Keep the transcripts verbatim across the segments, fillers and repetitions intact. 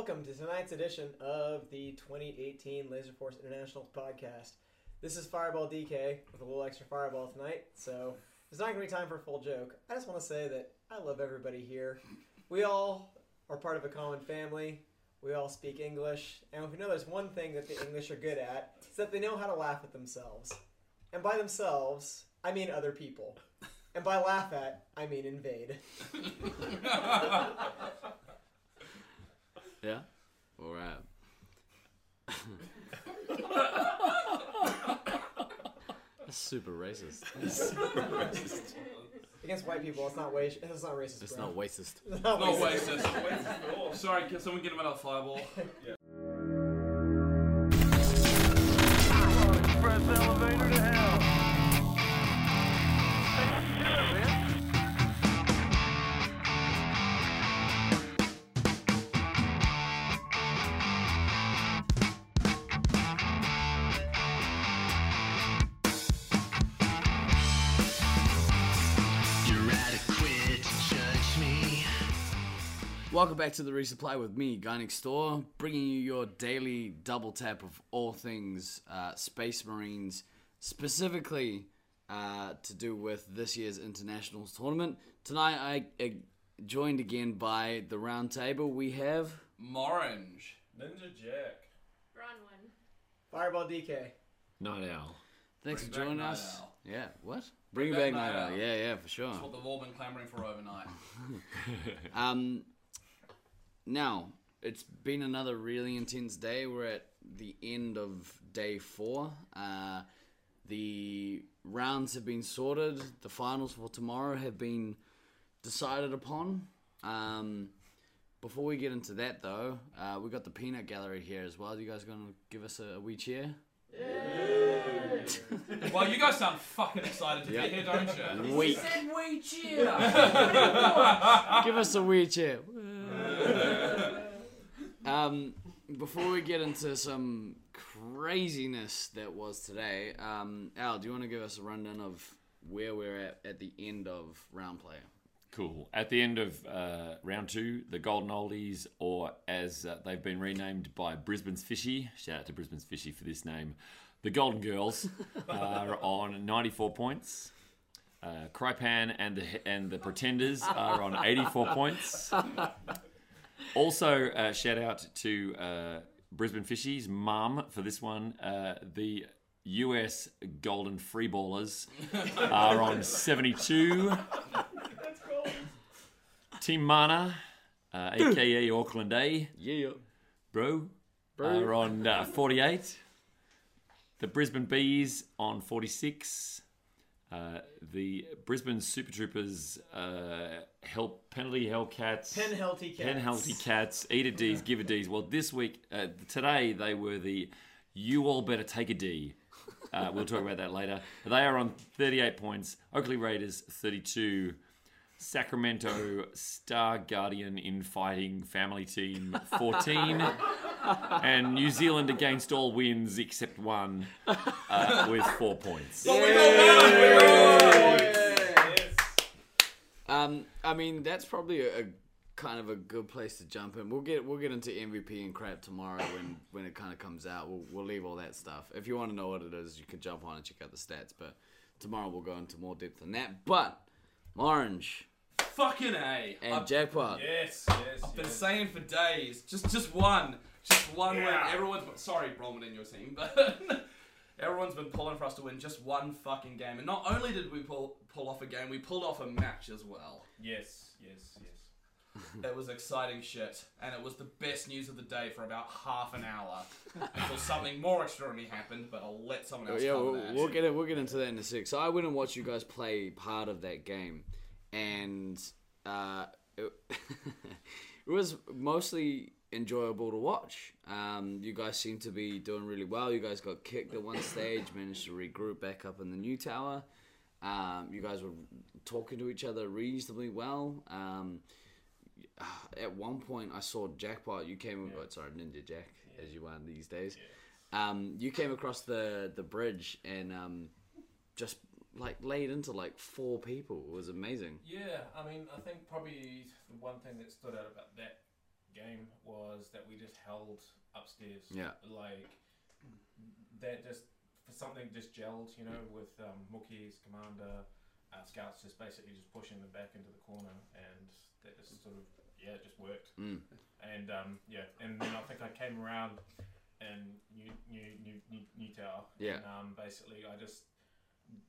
Welcome to tonight's edition of the twenty eighteen Laser Force International podcast. This is Fireball D K with a little extra fireball tonight, so there's not going to be time for a full joke. I just want to say that I love everybody here. We all are part of a common family. We all speak English, and if we know there's one thing that the English are good at, it's that they know how to laugh at themselves. And by themselves, I mean other people. And by laugh at, I mean invade. Yeah? All right. That's super racist. That's super racist. Against white people, it's not, wa- it's not racist. It's bro. not racist. It's not racist. It's not racist. Sorry, can someone get him another fireball? Yeah. Express elevator to hell. Welcome back to The Resupply with me, Guy Next Door, bringing you your daily double tap of all things uh, Space Marines, specifically uh, to do with this year's Internationals tournament. Tonight I, I joined again by the round table. We have Morange, Ninja Jack, Bronwyn, Fireball D K, Night Owl. Thanks Bring for joining us. Owl. Yeah, what? Bring, Bring back, back Night Owl. Owl. Yeah, yeah, for sure. That's what they've all been clamoring for overnight. um... Now, it's been another really intense day. We're at the end of day four. Uh, the rounds have been sorted. The finals for tomorrow have been decided upon. Um, before we get into that, though, uh, we got the peanut gallery here as well. Are you guys going to give us a, a wee cheer? Yeah. Well, you guys sound fucking excited to yep. be here, don't you? Weak. Wee cheer. Give us a wee cheer. Um, before we get into some craziness that was today, um, Al, do you want to give us a rundown of where we're at at the end of round play? Cool. At the end of uh, round two, the Golden Oldies, or as uh, they've been renamed by Brisbane's Fishy, shout out to Brisbane's Fishy for this name, the Golden Girls uh, are on ninety-four points. Uh, Crypan and the, and the Pretenders are on eighty-four points. Also, uh, shout out to uh, Brisbane Fishy's mum for this one. Uh, the U S Golden Freeballers are on seventy-two. That's cool. Team Mana, uh, a k a. Auckland A. Yeah. Bro, Bro. are on uh, forty-eight. The Brisbane Bees on forty-six. Uh, the Brisbane Super Troopers, uh, Hel- Penalty Hellcats, Pen Healthy Cats, Pen Healthy Cats, Eat a D's, Give a D's. Well, this week, uh, today they were the You All Better Take a D. Uh, we'll talk about that later. They are on thirty-eight points. Oakley Raiders thirty-two. Sacramento Star Guardian Infighting Family Team fourteen. And New Zealand against all wins except one uh, with four points. Yay! Yay! Um, I mean, that's probably a, a kind of a good place to jump in. We'll get we'll get into M V P and crap tomorrow when, when it kind of comes out. We'll we'll leave all that stuff. If you want to know what it is, you can jump on and check out the stats. But tomorrow we'll go into more depth than that. But Morange. Fucking A. And I've, Jackpot. Yes, yes, I've been yes. saying for days, just just one, just one yeah. win. Everyone's been, sorry, Bronwyn and your team, but everyone's been pulling for us to win just one fucking game. And not only did we pull pull off a game, we pulled off a match as well. Yes, yes, yes. It was exciting shit, and it was the best news of the day for about half an hour until something more extraordinary happened. But I'll let someone else. Yeah, we'll, that. we'll get it. We'll get into that in a sec. So I went and watched you guys play part of that game. And uh, it, it was mostly enjoyable to watch. Um, you guys seem to be doing really well. You guys got kicked at one stage, managed to regroup back up in the new tower. Um, you guys were talking to each other reasonably well. Um, at one point, I saw Jackpot. You came yeah. sorry, Ninja Jack, yeah. as you are these days. Yeah. Um, you came across the, the bridge and um, just... like laid into like four people. It was amazing. Yeah, I mean, I think probably the one thing that stood out about that game was that we just held upstairs. Yeah. Like, that just, for something just gelled, you know, with um, Mookie's commander, uh, scouts just basically just pushing them back into the corner, and that just sort of, yeah, it just worked. Mm. And, um, yeah, and then I think I came around and New, new, new, new, new Tower, yeah. and um, basically I just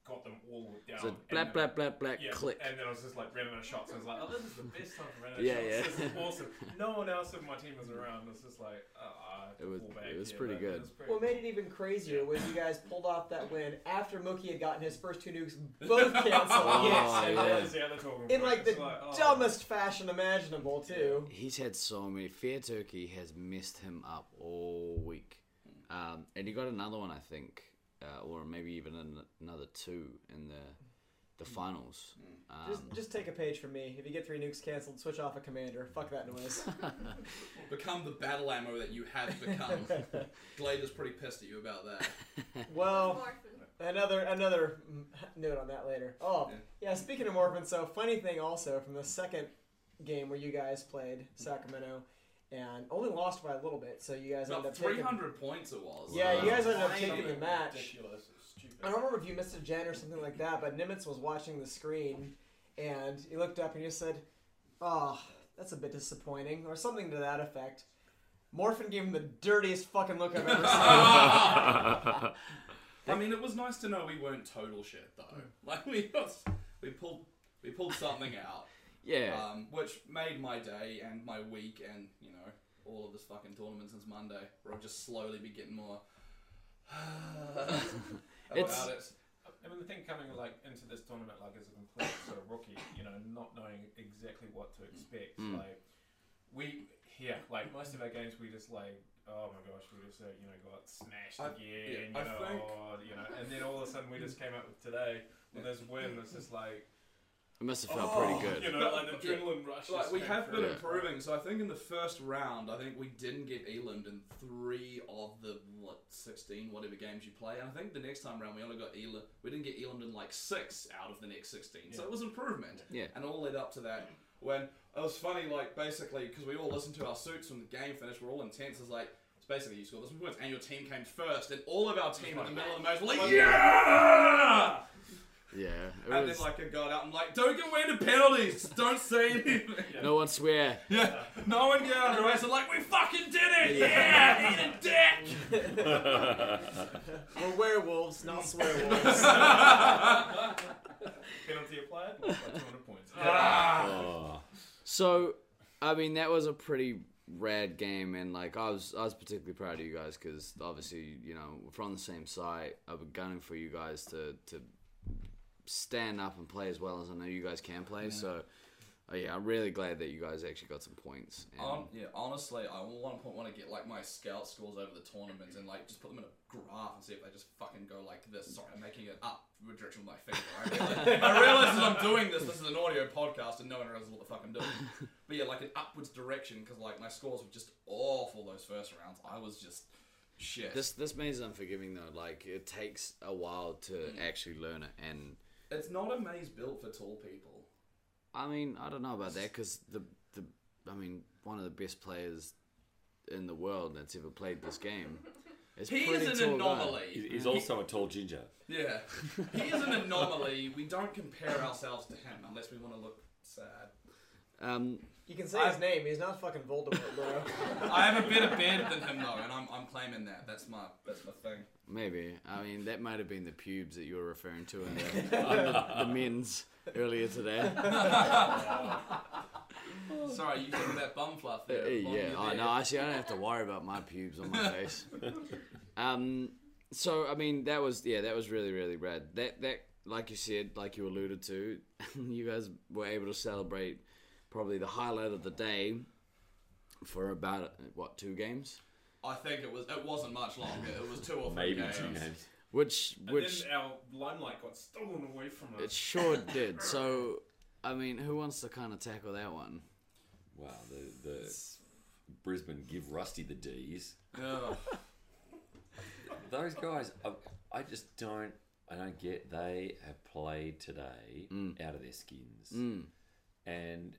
got them all down. So black, black, black, black, yeah, click. And then I was just like running out of shots. I was like, oh, this is the best time for running out of yeah, shots. Yeah. This is awesome. No one else in my team was around. It was just like, ah, oh, it was, it was yeah, pretty good. It was pretty what made it even crazier yeah. was you guys pulled off that win after Mookie had gotten his first two nukes both canceled. oh, yes, yeah. was, yeah, in like the like, oh. dumbest fashion imaginable too. Yeah. He's had so many. Fair Turkey has messed him up all week, um, and he got another one, I think. Uh, or maybe even an, another two in the the finals. Um, just, just take a page from me. If you get three nukes cancelled, switch off a commander. Fuck that noise. Become the battle ammo that you have become. Glade is pretty pissed at you about that. Well, another another note on that later. Oh, yeah. yeah, speaking of Morphin, so funny thing also from the second game where you guys played Sacramento, and only lost by a little bit, so you guys ended up taking... three hundred points it was. Yeah, wow. You guys ended up taking the match. Ridiculous. Stupid. I don't remember if you missed a gen or something like that, but Nimitz was watching the screen, and he looked up and he said, oh, that's a bit disappointing, or something to that effect. Morphin gave him the dirtiest fucking look I've ever seen. I mean, it was nice to know we weren't total shit, though. Like, we was, we pulled we pulled something out. Yeah. Um, which made my day and my week and, you know, all of this fucking tournament since Monday, where I've just slowly been getting more about it's... it. I mean, the thing coming, like, into this tournament, like, as a complete sort of rookie, you know, not knowing exactly what to expect. Mm. Like, we, yeah, like, most of our games we just, like, oh my gosh, we just, uh, you know, got smashed I, again, yeah, you, know, think... or, you know, and then all of a sudden we just came up with today, with this win, it's just like, it must have felt oh, pretty good. You know, but, like the adrenaline rush. Like, we have been yeah. improving. So I think in the first round, I think we didn't get Eland in three of the what sixteen whatever games you play. And I think the next time round we only got Eland. We didn't get Eland in like six out of the next sixteen. Yeah. So it was improvement. Yeah. And all led up to that when it was funny. Like basically because we all listened to our suits when the game finished. We're all intense. It's like. Basically, you scored this many points, and your team came first, and all of our team in the middle of the match were like, yeah! Yeah. And was... then like I got out and like, don't get away to penalties! Don't say anything! Yeah. No one swear. Yeah. No one get out of the race and like, we fucking did it! Yeah! Eat a dick! We're werewolves, not swearwolves. Penalty applied? Well, two hundred points. Ah. Oh. So, I mean, that was a pretty rad game, and like I was I was particularly proud of you guys because obviously, you know, we're from the same site. I've been gunning for you guys to, to stand up and play as well as I know you guys can play. Yeah. So, uh, yeah, I'm really glad that you guys actually got some points. And... Um, yeah, honestly, I want to get like my scout scores over the tournaments and like just put them in a graph and see if they just fucking go like this. Sorry, I'm making it up with the direction of my finger. I realize, I realize as I'm doing this, this is an audio podcast and no one realizes what the fuck I'm doing. But yeah, like an upwards direction because like my scores were just awful those first rounds. I was just... shit. This this maze is unforgiving though. Like it takes a while to mm. actually learn it, and it's not a maze built for tall people. I mean, I don't know about that because the the I mean, one of the best players in the world that's ever played this game. Is he is an anomaly. Guy. He's also a tall ginger. Yeah, he is an anomaly. We don't compare ourselves to him unless we want to look sad. Um. You can say I've, his name. He's not fucking Voldemort, bro. I have a better beard than him, though, and I'm I'm claiming that. That's my that's my thing. Maybe. I mean, that might have been the pubes that you were referring to in the, uh, the men's earlier today. Sorry, you took that bum fluff there. Uh, yeah. Oh, no, actually, I don't have to worry about my pubes on my face. um. So, I mean, that was yeah, that was really really rad. That that like you said, like you alluded to, you guys were able to celebrate. Probably the highlight of the day for about what two games? I think it was. It wasn't much longer. It was two or maybe games. two games. Which and which then our limelight got stolen away from us. It sure did. So, I mean, who wants to kind of tackle that one? Wow, the the Brisbane give Rusty the D's. Oh. Those guys, I, I just don't. I don't get. They have played today mm. out of their skins, mm. and.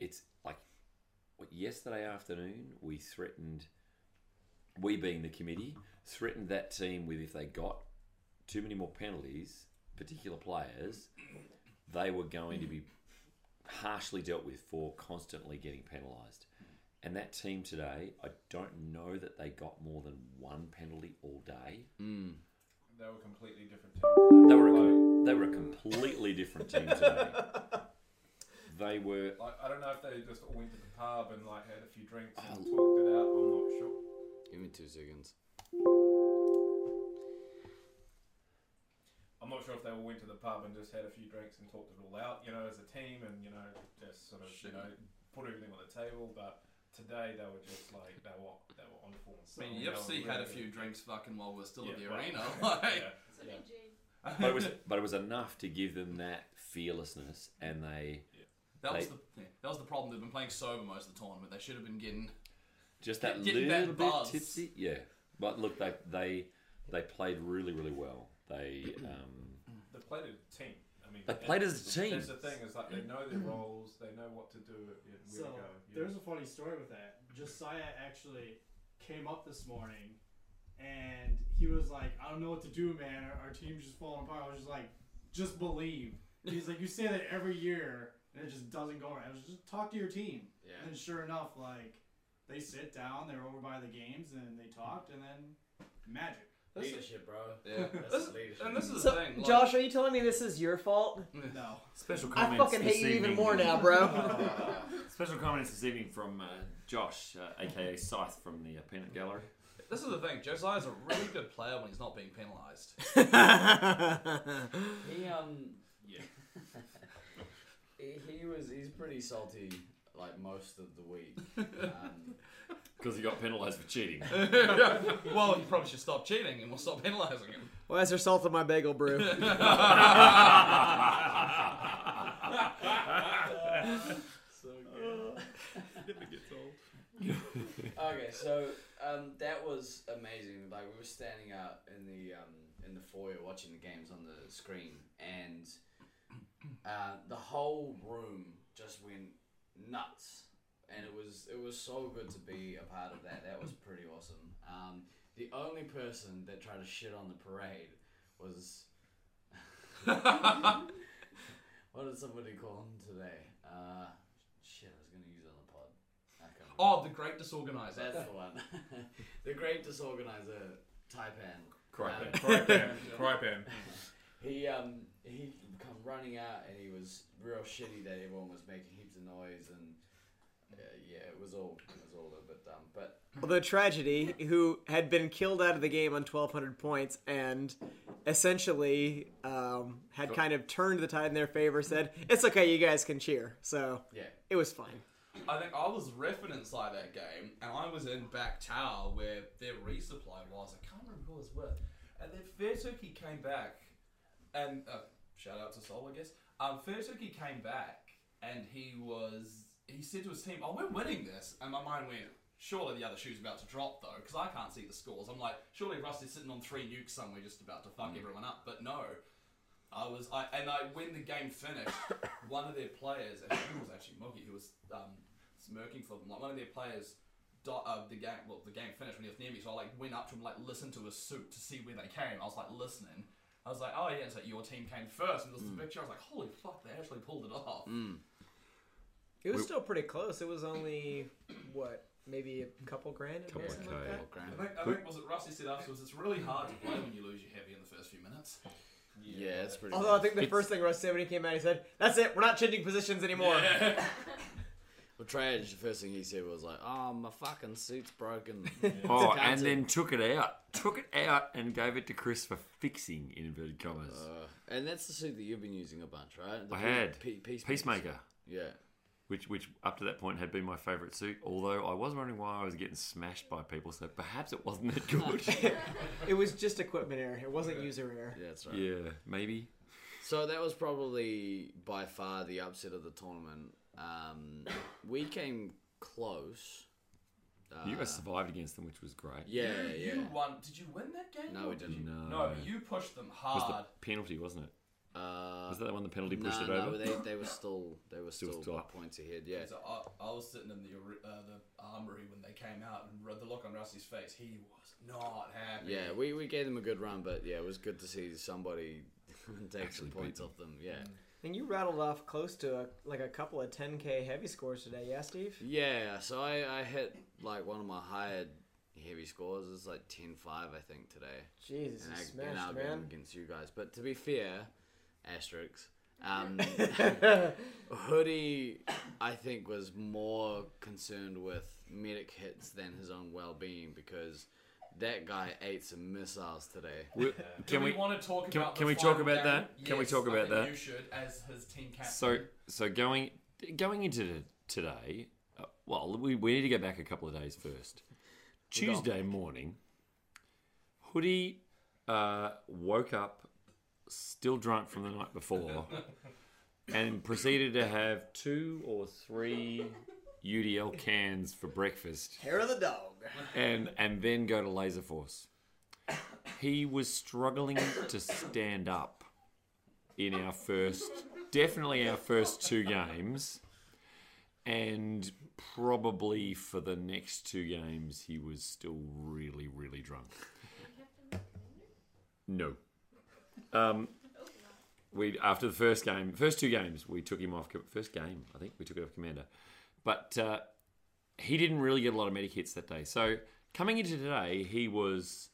It's like yesterday afternoon, we threatened, we being the committee, threatened that team with if they got too many more penalties, particular players, they were going to be harshly dealt with for constantly getting penalised. And that team today, I don't know that they got more than one penalty all day. Mm. They were completely different teams. They were a, like, they were a completely different team today. They were... Like, I don't know if they just all went to the pub and like had a few drinks and uh, talked it out. I'm not sure. Give me two seconds. I'm not sure if they all went to the pub and just had a few drinks and talked it all out, you know, as a team and, you know, just sort of, Shit. you know, put everything on the table, but... Today, they were just like, they were they were on form. I mean, Yipsy had really a few good. drinks fucking while we were still yeah, in the right. arena. Like. Yeah. Yeah. But, it was, but it was enough to give them that fearlessness, and they... Yeah. That, they was the, yeah, that was the problem. They've been playing sober most of the tournament. They should have been getting... Just that getting little that bit tipsy. Yeah. But look, they they, they played really, really well. They um, They played as a team. I mean, they played as a team. That's the thing, is like they know their roles, they know what to do. Yeah, so, go, yeah. There's a funny story with that. Josiah actually came up this morning and he was like, I don't know what to do, man. Our, our team's just falling apart. I was just like, just believe. He's like, you say that every year and it just doesn't go right. I was just, just talk to your team. Yeah. And then sure enough, like, they sit down, they're over by the games and they talked and then magic. That's leadership, a, bro. Yeah, that's this, leadership. And this is so, the thing. Like, Josh, are you telling me this is your fault? No. Special comments. I fucking hate you even more now, bro. Special comments this evening from uh, Josh, uh, aka Scythe from the uh, Peanut Gallery. This is the thing. Josiah's a really good player when he's not being penalised. he um. Yeah. he, he was. He's pretty salty. Like most of the week. Because um, he got penalised for cheating. Well, you probably should stop cheating and we'll stop penalising him. Well, that's your salt in my bagel brew. So good. Never gets old. Okay, so um, that was amazing. Like, we were standing out in the um, in the foyer watching the games on the screen, and uh, the whole room just went nuts, and it was it was so good to be a part of that. That was pretty awesome. Um, the only person that tried to shit on the parade was what did somebody call him today? Uh, shit, I was gonna use it on the pod. I can't remember. Oh, the great disorganizer. That's the one. The great disorganizer, Taipan. Crypan. Um, Crypan. Crypan. He um he come running out and he was real shitty that everyone was making heaps of noise and uh, yeah it was all it was all a bit dumb. But although Tragedy, who had been killed out of the game on twelve hundred points and essentially um had kind of turned the tide in their favor, said it's okay, you guys can cheer. So yeah, it was fine. I think I was reffing inside that game and I was in back tower where their resupply was. I can't remember who it was with, and then Fair Turkey came back. And uh, shout out to Sol, I guess. Um, Fair Turkey came back, and he was. He said to his team, "Oh, we're winning this." And my mind went, "Surely the other shoe's about to drop, though, because I can't see the scores." I'm like, "Surely Rusty's sitting on three nukes somewhere, just about to fuck mm. everyone up." But no, I was. I and I when the game finished, one of their players, and it was actually Mookie, who was um, smirking for them. Like one of their players. Uh, the game. Well, the game finished when he was near me, so I like went up to him, like listened to his suit to see where they came. I was like listening. I was like, oh yeah, it's like your team came first, and this is mm. the picture. I was like, holy fuck, they actually pulled it off. Mm. It was we, still pretty close. It was only, what, maybe a couple grand? Couple like that? Grand. I think, I think was it Rusty said afterwards, it's really hard to play when you lose your heavy in the first few minutes. Yeah, yeah it's pretty Although nice. I think the it's, first thing Rusty said when he came out, he said, that's it, we're not changing positions anymore. Yeah. Well, Trage, the first thing he said was like, oh, my fucking suit's broken. Yeah. Oh, and then took it out. Took it out and gave it to Chris for fixing, in inverted commas. Uh, and that's the suit that you've been using a bunch, right? The I had. Pe- Peacemaker. Peacemaker. Yeah. Which, which up to that point had been my favourite suit, although I was wondering why I was getting smashed by people, so perhaps it wasn't that good. It was just equipment error. It wasn't yeah. user error. Yeah, that's right. Yeah, maybe. So that was probably by far the upset of the tournament. Um, we came close. Uh, you guys survived against them, which was great. Yeah, yeah. yeah. You won. Did you win that game? No, we didn't. No, no but you pushed them hard. It was the penalty, wasn't it? Uh, was that the one the penalty pushed nah, it over? No, they, they were still they were still, still points ahead. Yeah, so I, I was sitting in the uh, the armory when they came out, and the look on Rusty's face, he was not happy. Yeah, we, we gave them a good run, but yeah, it was good to see somebody take some points off them. Yeah, and you rattled off close to a, like a couple of ten K heavy scores today, yeah, Steve? Yeah, so I, I hit like one of my higher heavy scores. It's like ten five I think today. Jesus, and I, smashed and I'll man against you guys, but to be fair. Asterix. Um, Hoodie, I think, was more concerned with medic hits than his own well-being, because that guy ate some missiles today. We, yeah. Can Do we, we want to talk can, about? Can we talk about game? that? Yes, can we talk I about that? You should, as his team captain. So, so going going into today, uh, well, we we need to go back a couple of days first. Tuesday morning, Hoodie uh, woke up. Still drunk from the night before, and proceeded to have two or three U D L cans for breakfast. Hair of the dog. And and then go to Laser Force. He was struggling to stand up in our first, definitely our first two games, and probably for the next two games he was still really, really drunk. No. Um, we after the first game, first two games, we took him off. First game, I think we took it off Commander, but uh, he didn't really get a lot of medic hits that day. So coming into today, he was,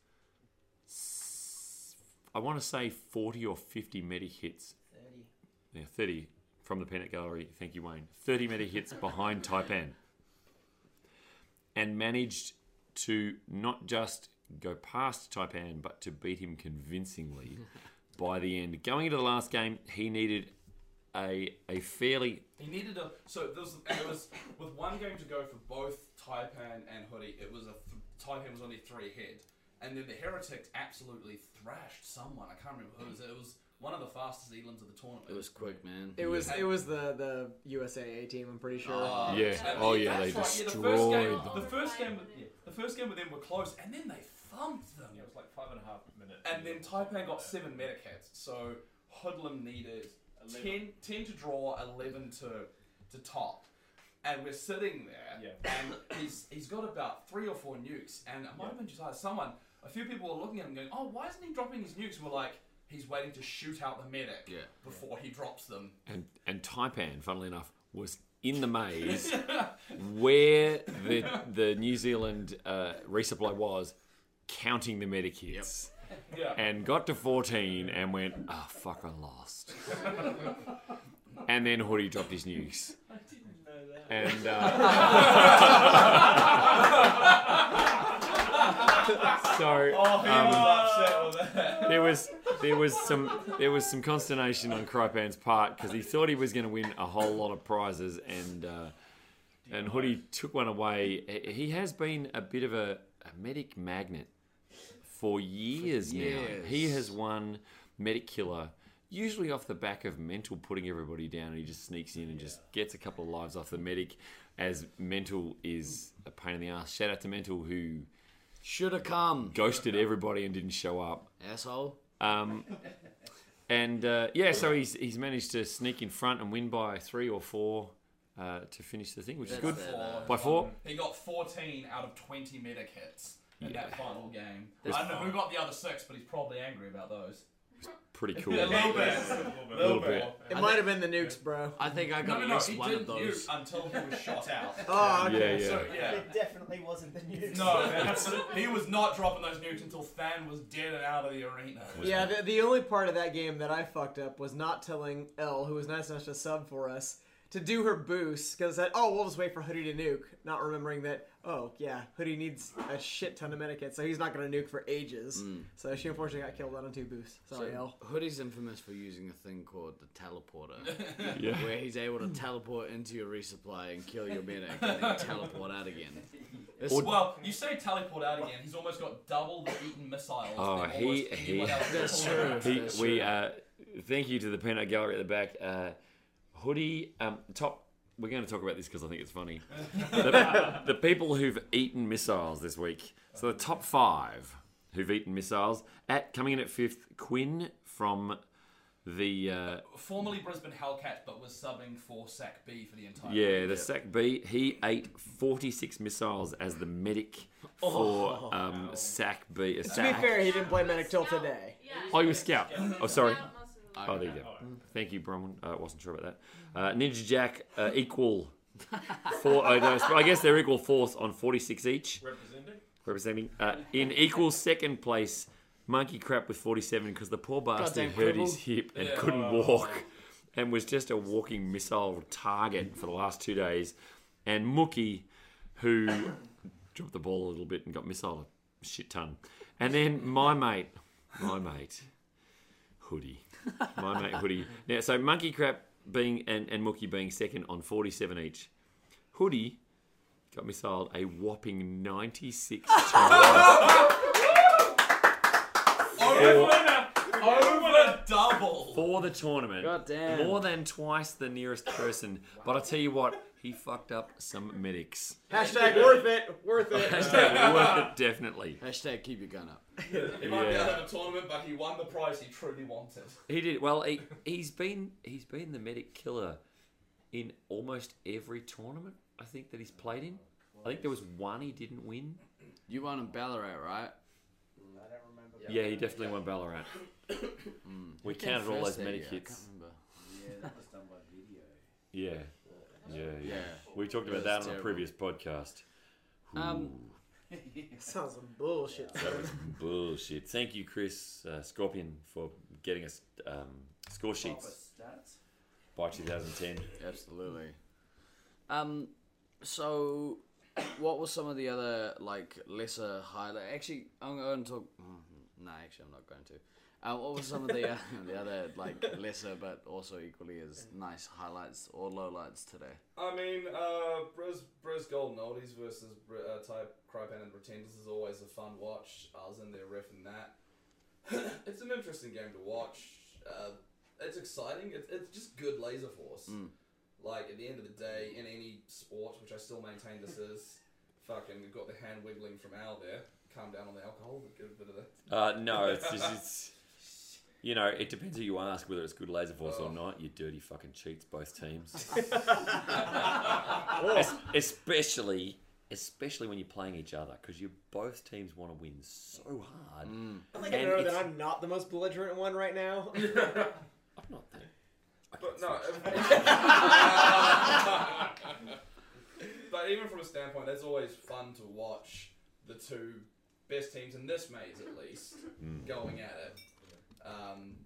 I want to say, forty or fifty medic hits. Thirty. Yeah, thirty from the peanut gallery. Thank you, Wayne. Thirty medic hits behind Taipan, and managed to not just go past Taipan, but to beat him convincingly by the end. Going into the last game, he needed a a fairly... He needed a... So there was, there was with one game to go for both Taipan and Hoodie, it was a... Th- Taipan was only three ahead. And then the Heretics absolutely thrashed someone. I can't remember who it was. It was one of the fastest elims of the tournament. It was quick, man. It was it was the, the U S A A team, I'm pretty sure. Oh, yeah. yeah. Oh, yeah, they right. destroyed yeah, the them. The first game... The first game, yeah, the first game with them were close, and then they... thumped them. Yeah, it was like five and a half minutes. And then Taipan got seven medic hits, so Hoodlum needed ten, ten to draw, eleven to to top. And we're sitting there, yeah. and he's he's got about three or four nukes, and it might have been just like someone, a few people were looking at him going, oh, why isn't he dropping his nukes? We're like, he's waiting to shoot out the medic yeah. before yeah. he drops them. And, and Taipan, funnily enough, was in the maze where the, the New Zealand uh, resupply was, counting the medic hits, yep. yeah. and got to fourteen and went, ah, oh, fuck, I lost. And then Hoodie dropped his nukes. I didn't know that. And uh, so oh, he um, was upset with that. there was there was some there was some consternation on Crypan's part because he thought he was going to win a whole lot of prizes, and uh, and Hoodie took one away. He has been a bit of a, a medic magnet. For years, For years now, he has won Medic Killer, usually off the back of Mental putting everybody down, and he just sneaks in and yeah. just gets a couple of lives off the medic, as Mental is a pain in the ass. Shout out to Mental, who should have come, ghosted everybody and didn't show up, asshole. Um, and uh, yeah, so he's he's managed to sneak in front and win by three or four. Uh, to finish the thing, which That's is good. Four. By four? He got fourteen out of twenty medic hits. In yeah. that final game. That's I don't fun. know who got the other six, but he's probably angry about those. It's pretty cool. a little bit. A little bit. It might have been the nukes, bro. I think I got no, no, at least no, one of those. Until he was shot out. Oh, okay. Yeah, yeah. So, yeah. It definitely wasn't the nukes. No, he was not dropping those nukes until Than was dead and out of the arena. Yeah, the, the only part of that game that I fucked up was not telling Elle, who was nice enough to sub for us, to do her boost, because that, oh, we'll just wait for Hoodie to nuke. Not remembering that, oh, yeah, Hoodie needs a shit ton of medic hits, so he's not going to nuke for ages. Mm. So she unfortunately got killed out on two boosts. Sorry, so, Elle. Hoodie's infamous for using a thing called the teleporter, yeah. where he's able to teleport into your resupply and kill your medic and then teleport out again. This or, well, you say teleport out again, he's almost got double the Eaton missiles. Oh, he... he that's true. He, that's we, true. Uh, thank you to the peanut gallery at the back. Uh, Hoodie, um, top. We're going to talk about this because I think it's funny. The, the people who've eaten missiles this week. So the top five who've eaten missiles. At coming in at fifth, Quinn from the uh, formerly Brisbane Hellcat, but was subbing for Sack B for the entire yeah, the yeah. Sack B. He ate forty-six missiles as the medic oh, for um, wow. Sack B. To Sack. Be fair, he didn't play medic till today. Yeah. Oh, he was scout. Yeah. Oh, sorry. Oh, there you go. Thank you, Bronwyn. I uh, wasn't sure about that. Uh, Ninja Jack uh, equal four. Oh, no, I guess they're equal fourth on forty-six each. Representing. Representing uh, in equal second place. Monkey Crap with forty-seven because the poor bastard hurt his hip and yeah. couldn't oh, walk man. and was just a walking missile target for the last two days. And Mookie, who dropped the ball a little bit and got missiled a shit ton. And then my mate, my mate, Hoodie. My mate, Hoodie. Now, so Monkey Crap being and, and Mookie being second on forty-seven each. Hoodie got missiled a whopping ninety-six times. Over, over a double for the tournament. God damn. More than twice the nearest person. But I tell you what, he fucked up some medics. Hashtag worth it. Worth it. Hashtag worth it, definitely. Hashtag keep your gun up. Yeah. He might yeah. be out of the tournament, but he won the prize he truly wanted. He did. Well, he, he's been he's been the medic killer in almost every tournament, I think, that he's played in. I think there was one he didn't win. You won in Ballarat, right? Yeah, he definitely won Ballarat. Mm. We counted all those medic hits. Yeah, that was done by video. Yeah. Yeah, yeah. yeah. We talked about that terrible. on a previous podcast. Um, sounds some bullshit. That was bullshit. Thank you, Chris uh, Scorpion, for getting us um, score sheets by two thousand ten. Absolutely. Um. So, what were some of the other like lesser highlights? Actually, I'm going to talk. No, actually, I'm not going to. Uh, what were some of the, uh, the other like lesser but also equally as nice highlights or lowlights today? I mean, uh, Bris, Bris Golden Oldies versus uh, Crypan and Pretenders is always a fun watch. I was in there reffing that. It's an interesting game to watch. Uh, it's exciting. It, it's just good laser force. Mm. Like, at the end of the day, in any sport, which I still maintain this is, fucking got the hand wiggling from Elle there. Calm down on the alcohol and get a bit of that. Uh, no, it's just, it's, you know, it depends who you ask whether it's good laser force oh. or not. You dirty fucking cheats, both teams. es- especially, especially when you're playing each other, because you both teams want to win so hard. Mm. I think I know that I'm not the most belligerent one right now. I'm not that. But no. But even from a standpoint, that's always fun to watch. The two best teams in this maze, at least, mm. going at it. Um,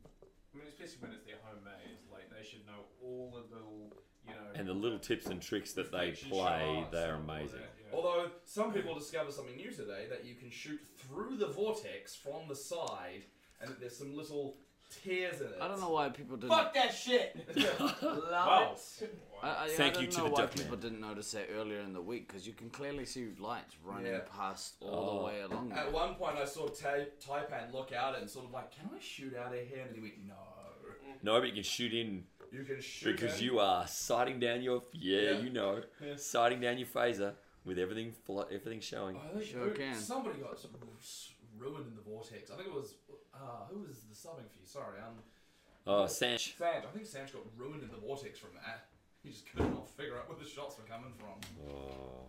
I mean, especially when it's their home maze, like they should know all the little, you know, and the little tips and tricks that they play. They're amazing. That, yeah. Although some people discover something new today that you can shoot through the vortex from the side, and that there's some little tears in it. I don't know why people didn't. Fuck that shit. Love wow. it. I, I, Thank I you to the Duckman. I don't know why people didn't notice that earlier in the week because you can clearly see lights running yeah. past all oh. the way along. At there. one point, I saw Ta- Taipan look out and sort of like, "Can I shoot out of here?" And he went, "No." No, but you can shoot in. You can shoot because in. you are sighting down your yeah, yeah. you know, yeah. sighting down your phaser with everything flo- everything showing. Oh, sure it, can. Somebody got some ruined in the vortex. I think it was. Uh, who was the subbing for you? Sorry, um... Oh, Sanch. Sanch. I think Sanch got ruined in the vortex from that. He just could not figure out where the shots were coming from. Oh.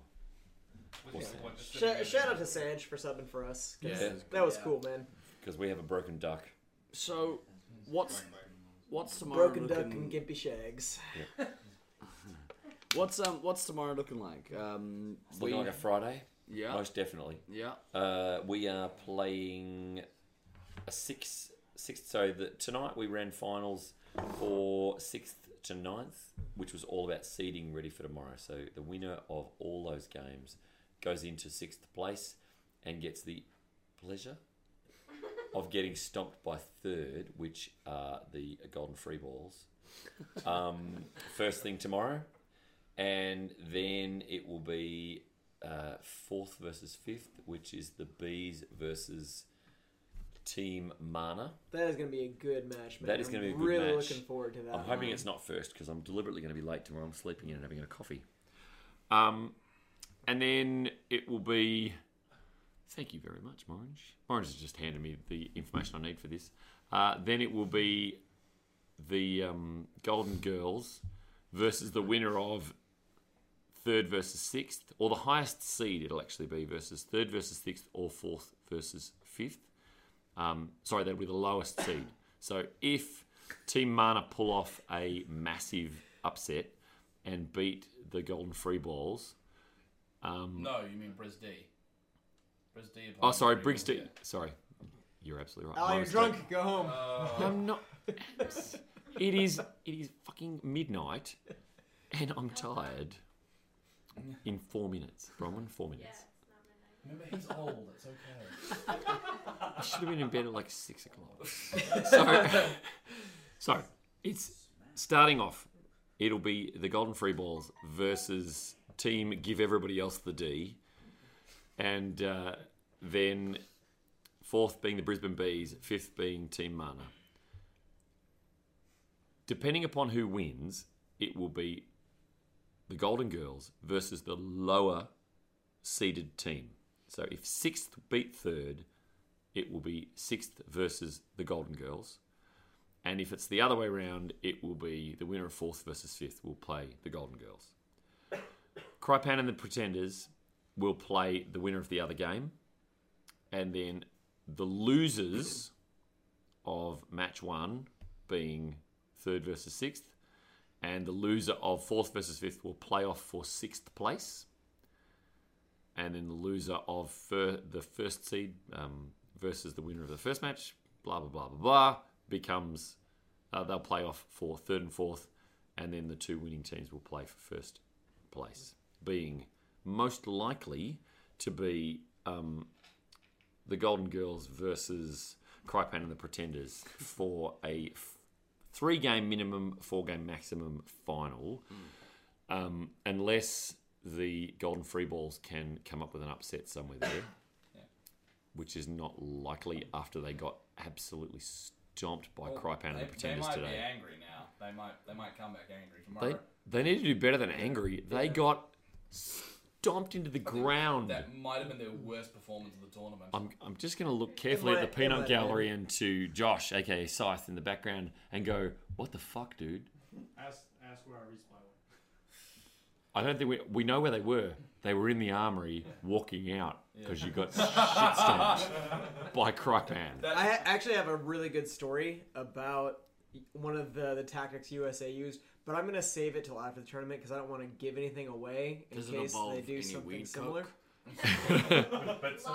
Yeah. Sh- shout out to Sanch for subbing for us. Yeah. That was cool, man. Because we have a broken duck. So, what's... What's tomorrow broken looking... Broken duck and gimpy shags. Yeah. what's, um, what's tomorrow looking like? Um, it's we... looking like a Friday. Yeah. Most definitely. Yeah. Uh, we are playing... A six, sixth, so the, tonight we ran finals for sixth to ninth, which was all about seeding ready for tomorrow. So the winner of all those games goes into sixth place and gets the pleasure of getting stomped by third, which are the Golden Free Balls. Um, first thing tomorrow. And then it will be uh, fourth versus fifth, which is the Bees versus... Team Mana. That is going to be a good match, man. That is going to be a good really match. Really looking forward to that. I'm one. hoping it's not first because I'm deliberately going to be late tomorrow. I'm sleeping in and having a coffee. Um, and then it will be. Thank you very much, Morange. Morange has just handed me the information I need for this. Uh, then it will be the um, Golden Girls versus the winner of third versus sixth, or the highest seed it'll actually be versus third versus sixth, or fourth versus fifth. Um, sorry, that'll be the lowest seed. So if Team Mana pull off a massive upset and beat the Golden Free Balls... Um, no, you mean Briz D. Briz D. Oh, sorry, Briggs D. Yeah. Sorry. You're absolutely right. Oh, no, you're drunk. Go home. Uh, I'm not... It is it is fucking midnight, and I'm tired. In four minutes. Bronwyn, four minutes. Yeah, remember, he's old. It's okay. I should have been in bed at like six o'clock. So, so it's starting off. It'll be the Golden Free Balls versus Team Give Everybody Else the D, and uh, then fourth being the Brisbane Bees, fifth being Team Mana. Depending upon who wins, it will be the Golden Girls versus the lower seeded team. So if sixth beat third, it will be sixth versus the Golden Girls. And if it's the other way around, it will be the winner of fourth versus fifth will play the Golden Girls. Crypan and the Pretenders will play the winner of the other game. And then the losers of match one being third versus sixth, and the loser of fourth versus fifth will play off for sixth place, and then the loser of fir- the first seed um, versus the winner of the first match, blah blah blah blah blah, becomes uh, they'll play off for third and fourth, and then the two winning teams will play for first place, being most likely to be um, the Golden Girls versus Crypan and the Pretenders for a three-game minimum, four-game maximum final, mm. um, unless the Golden Free Balls can come up with an upset somewhere there, yeah. which is not likely after they got absolutely stomped by well, Crypan and they, the Pretenders today. They might today. be angry now. They might, they might come back angry tomorrow. They, they need to do better than angry. Yeah. They got stomped into the I ground. That might have been their worst performance of the tournament. I'm, I'm just going to look carefully might, at the peanut gallery and to Josh, aka Scythe, in the background, and go, "What the fuck, dude?" Ask, ask where our resupply went. I don't think we we know where they were. They were in the armory, walking out because yeah. you got shit stomped by Crypan. I actually have a really good story about one of the, the tactics U S A used. But I'm going to save it till after the tournament because I don't want to give anything away in case they do something similar.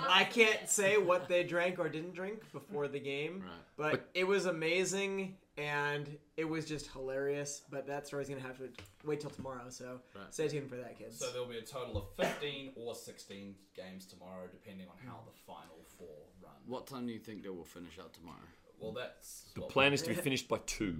I can't say what they drank or didn't drink before the game, right. but, but it was amazing and it was just hilarious. But that story's going to have to wait till tomorrow, so right. stay tuned for that, kids. So there'll be a total of fifteen or sixteen games tomorrow, depending on how the final four run. What time do you think they will finish up tomorrow? Well, that's the plan is to be finished by two.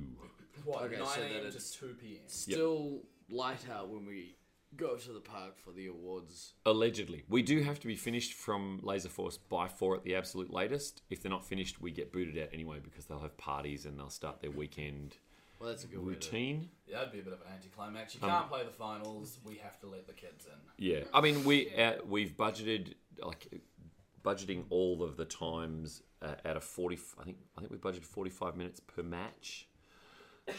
What, okay, nine a m so that it's to two p m Still yep. light out when we go to the park for the awards. Allegedly. We do have to be finished from Laser Force by four at the absolute latest. If they're not finished, we get booted out anyway because they'll have parties and they'll start their weekend well, that's a good routine. To, yeah, that'd be a bit of an anticlimax. You um, can't play the finals. We have to let the kids in. Yeah. I mean, we, uh, we've budgeted... like. budgeting all of the times uh, out of forty, I think I think we budgeted forty-five minutes per match,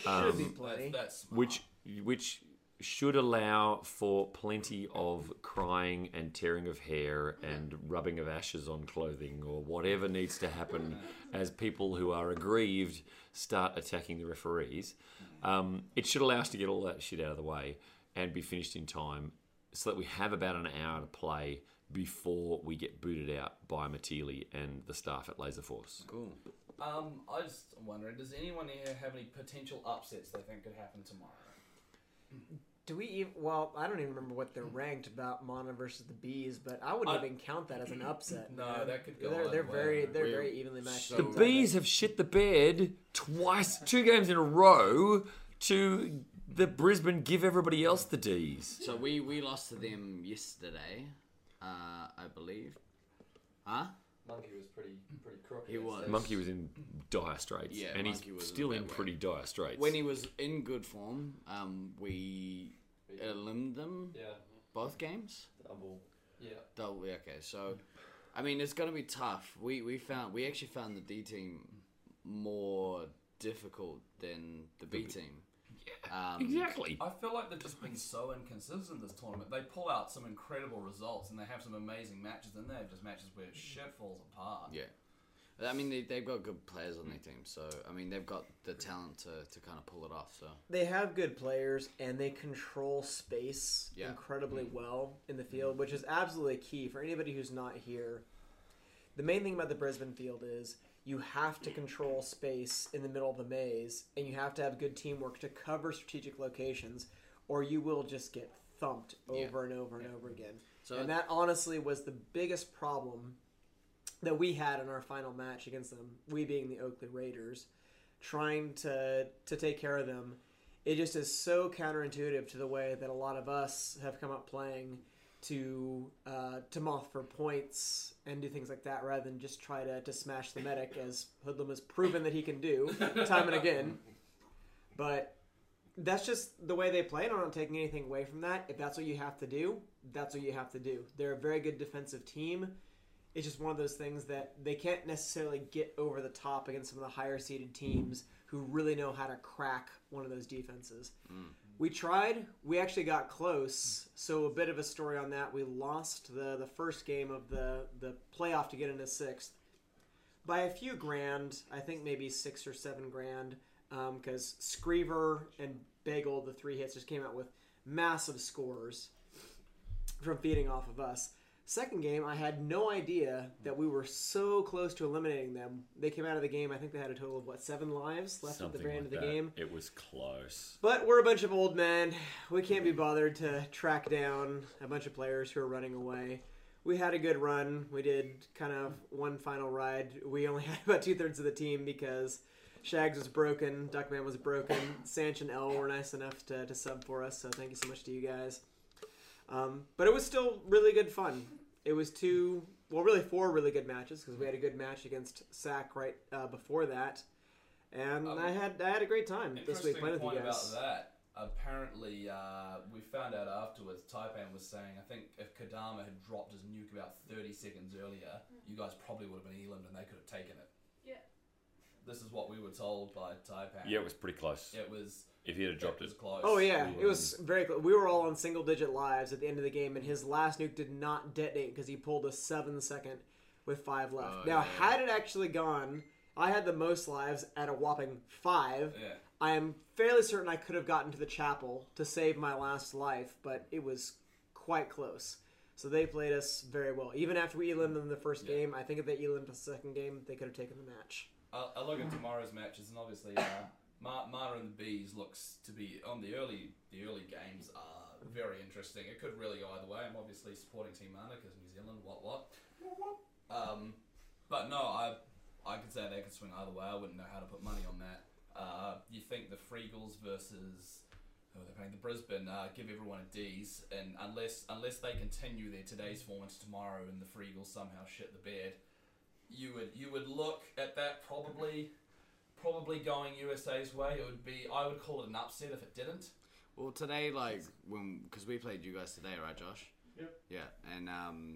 um, should be plenty. That's, that's which which should allow for plenty of crying and tearing of hair and rubbing of ashes on clothing or whatever needs to happen as people who are aggrieved start attacking the referees. Um, it should allow us to get all that shit out of the way and be finished in time so that we have about an hour to play before we get booted out by Matili and the staff at Laser Force. Cool. Um, I was wondering, does anyone here have any potential upsets they think could happen tomorrow? Do we even... Well, I don't even remember what they're ranked about Mana versus the Bees, but I wouldn't I, even count that as an upset. No, man. That could go They're, they're very They're We're very evenly matched. So the Bees have shit the bed twice, two games in a row to the Brisbane Give Everybody Else the D's. So we, we lost to them yesterday. Uh, I believe. Huh? Monkey was pretty pretty crooked. He was. Monkey was in dire straits. Yeah, and Monkey he's was still in pretty dire straits. When he was in good form, um, we eliminated them yeah. both games. Double. Yeah. Double. Okay, so, I mean, it's going to be tough. We we found we actually found the D team more difficult than the B team. Yeah, um, exactly. I feel like they've just been so inconsistent this tournament. They pull out some incredible results and they have some amazing matches, and they have just matches where shit falls apart. Yeah. I mean, they, they've got good players on their team, so, I mean, they've got the talent to, to kind of pull it off, so. They have good players, and they control space yeah. incredibly mm-hmm. well in the field, which is absolutely key for anybody who's not here. The main thing about the Brisbane field is you have to control space in the middle of the maze, and you have to have good teamwork to cover strategic locations, or you will just get thumped over yeah. and over yeah. and over again. So and that, honestly, was the biggest problem that we had in our final match against them, we being the Oakley Raiders, trying to to take care of them. It just is so counterintuitive to the way that a lot of us have come up playing to uh, to moth for points and do things like that rather than just try to, to smash the medic, as Hoodlum has proven that he can do time and again. But that's just the way they play, and I'm not taking anything away from that. If that's what you have to do, that's what you have to do. They're a very good defensive team. It's just one of those things that they can't necessarily get over the top against some of the higher-seeded teams who really know how to crack one of those defenses. Mm. We tried. We actually got close. So a bit of a story on that. We lost the, the first game of the, the playoff to get into sixth by a few grand, I think maybe six or seven grand, because um, Screever and Bagel, the three hits, just came out with massive scores from feeding off of us. Second game, I had no idea that we were so close to eliminating them. They came out of the game, I think they had a total of, what, seven lives left Something at the very like end of the that. game? It was close. But we're a bunch of old men. We can't be bothered to track down a bunch of players who are running away. We had a good run. We did kind of one final ride. We only had about two-thirds of the team because Shags was broken, Duckman was broken, Sanch and Elle were nice enough to, to sub for us, so thank you so much to you guys. Um, but it was still really good fun. It was two, well, really four really good matches, because we had a good match against Sack right uh, before that, and um, I had I had a great time this week playing with you guys. Interesting point about that. Apparently, uh, we found out afterwards. Taipan was saying, I think if Kadama had dropped his nuke about thirty seconds earlier, you guys probably would have been Eland, and they could have taken it. Yeah. This is what we were told by Taipan. Yeah, it was pretty close. It was. If he had dropped it. it. Close. Oh, yeah. It was very close. We were all on single-digit lives at the end of the game, and his last nuke did not detonate because he pulled a seven-second with five left. Oh, now, yeah. had it actually gone, I had the most lives at a whopping five. Yeah. I am fairly certain I could have gotten to the chapel to save my last life, but it was quite close. So they played us very well. Even after we eliminated them in the first yeah. game, I think if they eliminated the second game, they could have taken the match. I look at tomorrow's matches, and obviously... Uh, Mana and the Bees looks to be on the early the early games are very interesting. It could really go either way. I'm obviously supporting Team Mana because New Zealand, what what, um, but no, I I could say they could swing either way. I wouldn't know how to put money on that. Uh, you think the Freagles versus who are they playing? The Brisbane uh, give everyone a D's, and unless unless they continue their today's form into tomorrow and the Freagles somehow shit the bed, you would you would look at that probably. Probably going U S A's way. It would be, I would call it an upset if it didn't. Well, today, like, when because we played you guys today, right, Josh? Yep. Yeah, and um,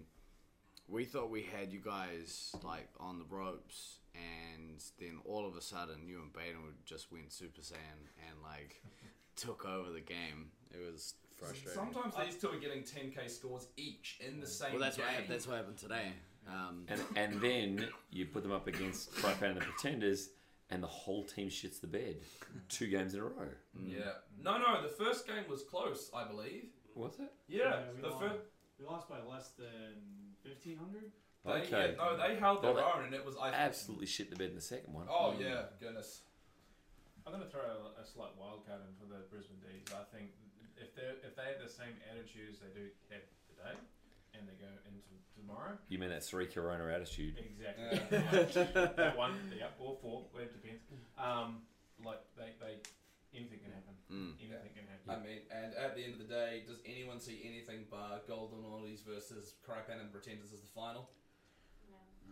we thought we had you guys, like, on the ropes, and then all of a sudden, you and Baden would just went Super Saiyan and, like, took over the game. It was frustrating. Sometimes these two are getting ten K scores each in the same game. Well, that's, game. What, happened, that's what happened today. Um, and, and then you put them up against Crypan and the Pretenders, and the whole team shits the bed. Two games in a row. Mm. Yeah. No, no, the first game was close, I believe. Was it? Yeah. yeah we, the lost, fir- we lost by less than fifteen hundred. Okay. Yeah, no, they held well, their they own, and it was... I absolutely think, shit the bed in the second one. Oh, mm. yeah. Goodness. I'm going to throw a, a slight wild card in for the Brisbane Bees. I think if they if they have the same attitudes they do have today, and they go into tomorrow. You mean that three Corona attitude? Exactly. Yeah. That one, yeah, or four, it depends. Um, like they, they, anything can happen. Mm. Anything yeah. can happen. I mean, and at the end of the day, does anyone see anything bar Golden Oldies versus Crypan and Pretenders as the final?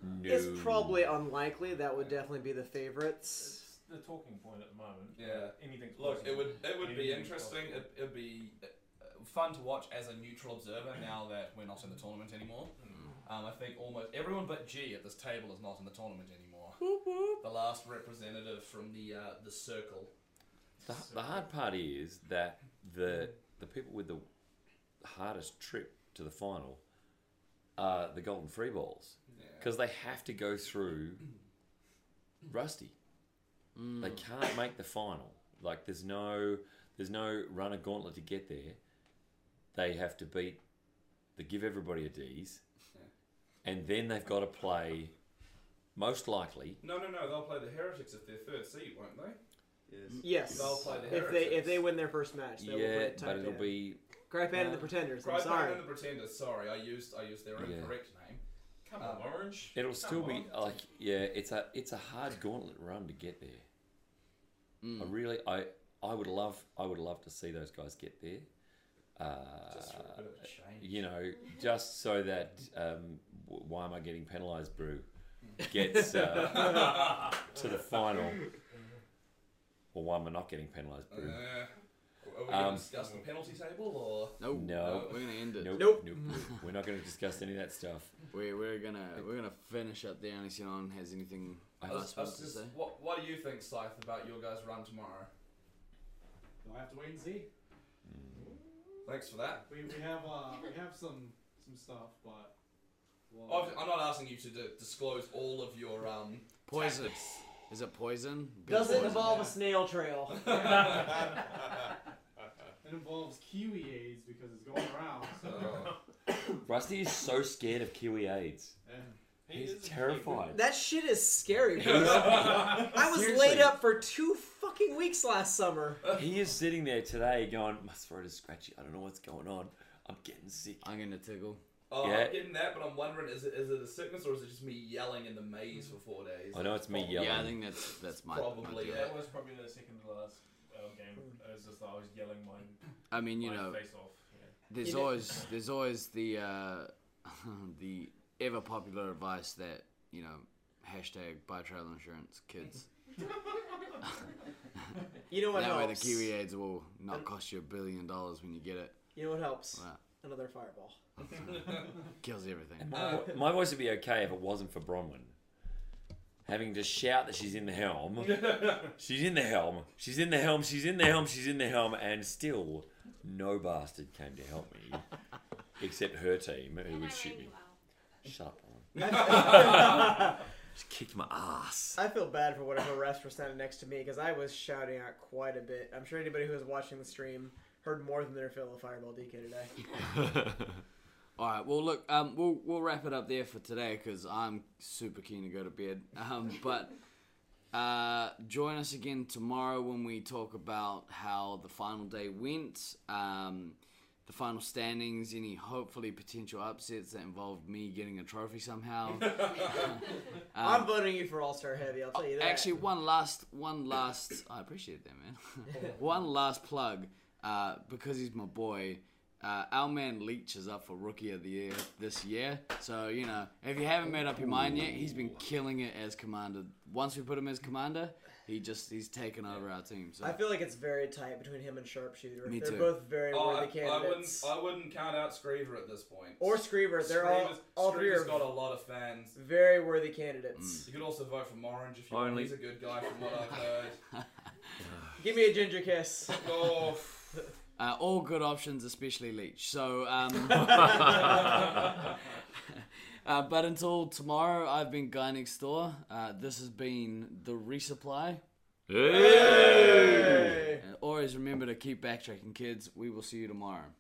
No. no. It's probably unlikely. That would yeah. definitely be the favourites. The talking point at the moment. Yeah. Anything's look, possible. it would it would anything's be interesting. Possible. It would be. It, fun to watch as a neutral observer now that we're not in the tournament anymore. Mm. Um, I think almost everyone but G at this table is not in the tournament anymore. The last representative from the uh, the circle. The, the hard part is that the the people with the hardest trip to the final are the Golden Free Balls, because yeah. they have to go through Rusty. Mm. They can't make the final. Like there's no there's no run a gauntlet to get there. They have to beat. They give everybody a D's. And then they've got to play, most likely... No, no, no, they'll play the Heretics if they're third seed, won't they? Yes. Yes. They'll play the Heretics. If they, if they win their first match, they yeah, will play it but it'll down. Be... Crypan uh, and the Pretenders, Crypan I'm sorry. Crypan and the Pretenders, sorry, I used I used their yeah. incorrect name. Come um, on, Morange. It'll Come still on. Be, like, yeah, it's a it's a hard gauntlet run to get there. Mm. I really, I I would love I would love to see those guys get there. Uh, just for a bit of a change. You know, just so that um, why am I getting penalised, Brew? Gets uh, to the final, or why am I not getting penalised, Brew? Uh, are we um, going to discuss the penalty table, or nope. no? No, we're going to end it. Nope, nope. nope. We're not going to discuss any of that stuff. We're we're gonna we're gonna finish up there unless you know has anything else to say. What What do you think, Scythe, about your guys' run tomorrow? Do I have to wait and see? Thanks for that. We we have uh we have some some stuff, but well, I'm not asking you to d- disclose all of your um poison. Tactics. Is it poison? Does it involve yeah. a snail trail? It involves kiwi AIDS because it's going around. So. Rusty is so scared of kiwi AIDS. Yeah. He He's terrified. That shit is scary, bro. I was Seriously. laid up for two fucking weeks last summer. He is sitting there today going, my throat is scratchy. I don't know what's going on. I'm getting sick. I'm going to tickle. Oh, yeah. I'm getting that, but I'm wondering, is it is it a sickness or is it just me yelling in the maze for four days? I know it's me yelling. Yeah, I think that's, that's my... Probably, yeah. That was probably the second to last uh, game. It was just that I was yelling my, I mean, you know, face off. Yeah. There's, you know. Always, there's always the uh, the... ever popular advice that, you know, hashtag buy travel insurance, kids. You know what that helps? That way the kiwi AIDS will not cost you a billion dollars when you get it. You know what helps? Right. Another fireball. Kills everything. Uh, my voice would be okay if it wasn't for Bronwyn. Having to shout that she's in the helm. She's in the helm. She's in the helm. She's in the helm. She's in the helm. And still, no bastard came to help me. Except her team, who would shoot me. Shut up, Bronwyn. Just kicked my ass. I feel bad for whatever refs were standing next to me because I was shouting out quite a bit. I'm sure anybody who was watching the stream heard more than their fill of Fireball D K today. All right, well, look, um, we'll we'll wrap it up there for today because I'm super keen to go to bed. Um, but uh, join us again tomorrow when we talk about how the final day went. Um... The final standings, any hopefully potential upsets that involved me getting a trophy somehow. um, I'm voting you for All-Star Heavy, I'll tell you that. Actually, one last, one last, I appreciate that, man. One last plug, uh, because he's my boy, uh, our man Leach is up for Rookie of the Year this year. So, you know, if you haven't made up your mind yet, he's been killing it as commander. Once we put him as commander... He just, he's taken over our team. So. I feel like it's very tight between him and Sharpshooter. Me They're too. both very oh, worthy I, candidates. I wouldn't, I wouldn't count out Screever at this point. Or Screever. They're Screever's, all, all three are got a lot of fans. Very worthy candidates. Mm. You could also vote for Morange if you Only. want. He's a good guy from what I've heard. Give me a ginger kiss. Oh. Uh, all good options, especially Leech. So, um... Uh, but until tomorrow, I've been Guy Next Door. Uh, this has been The Resupply. Hey! Hey! Always remember to keep backtracking, kids. We will see you tomorrow.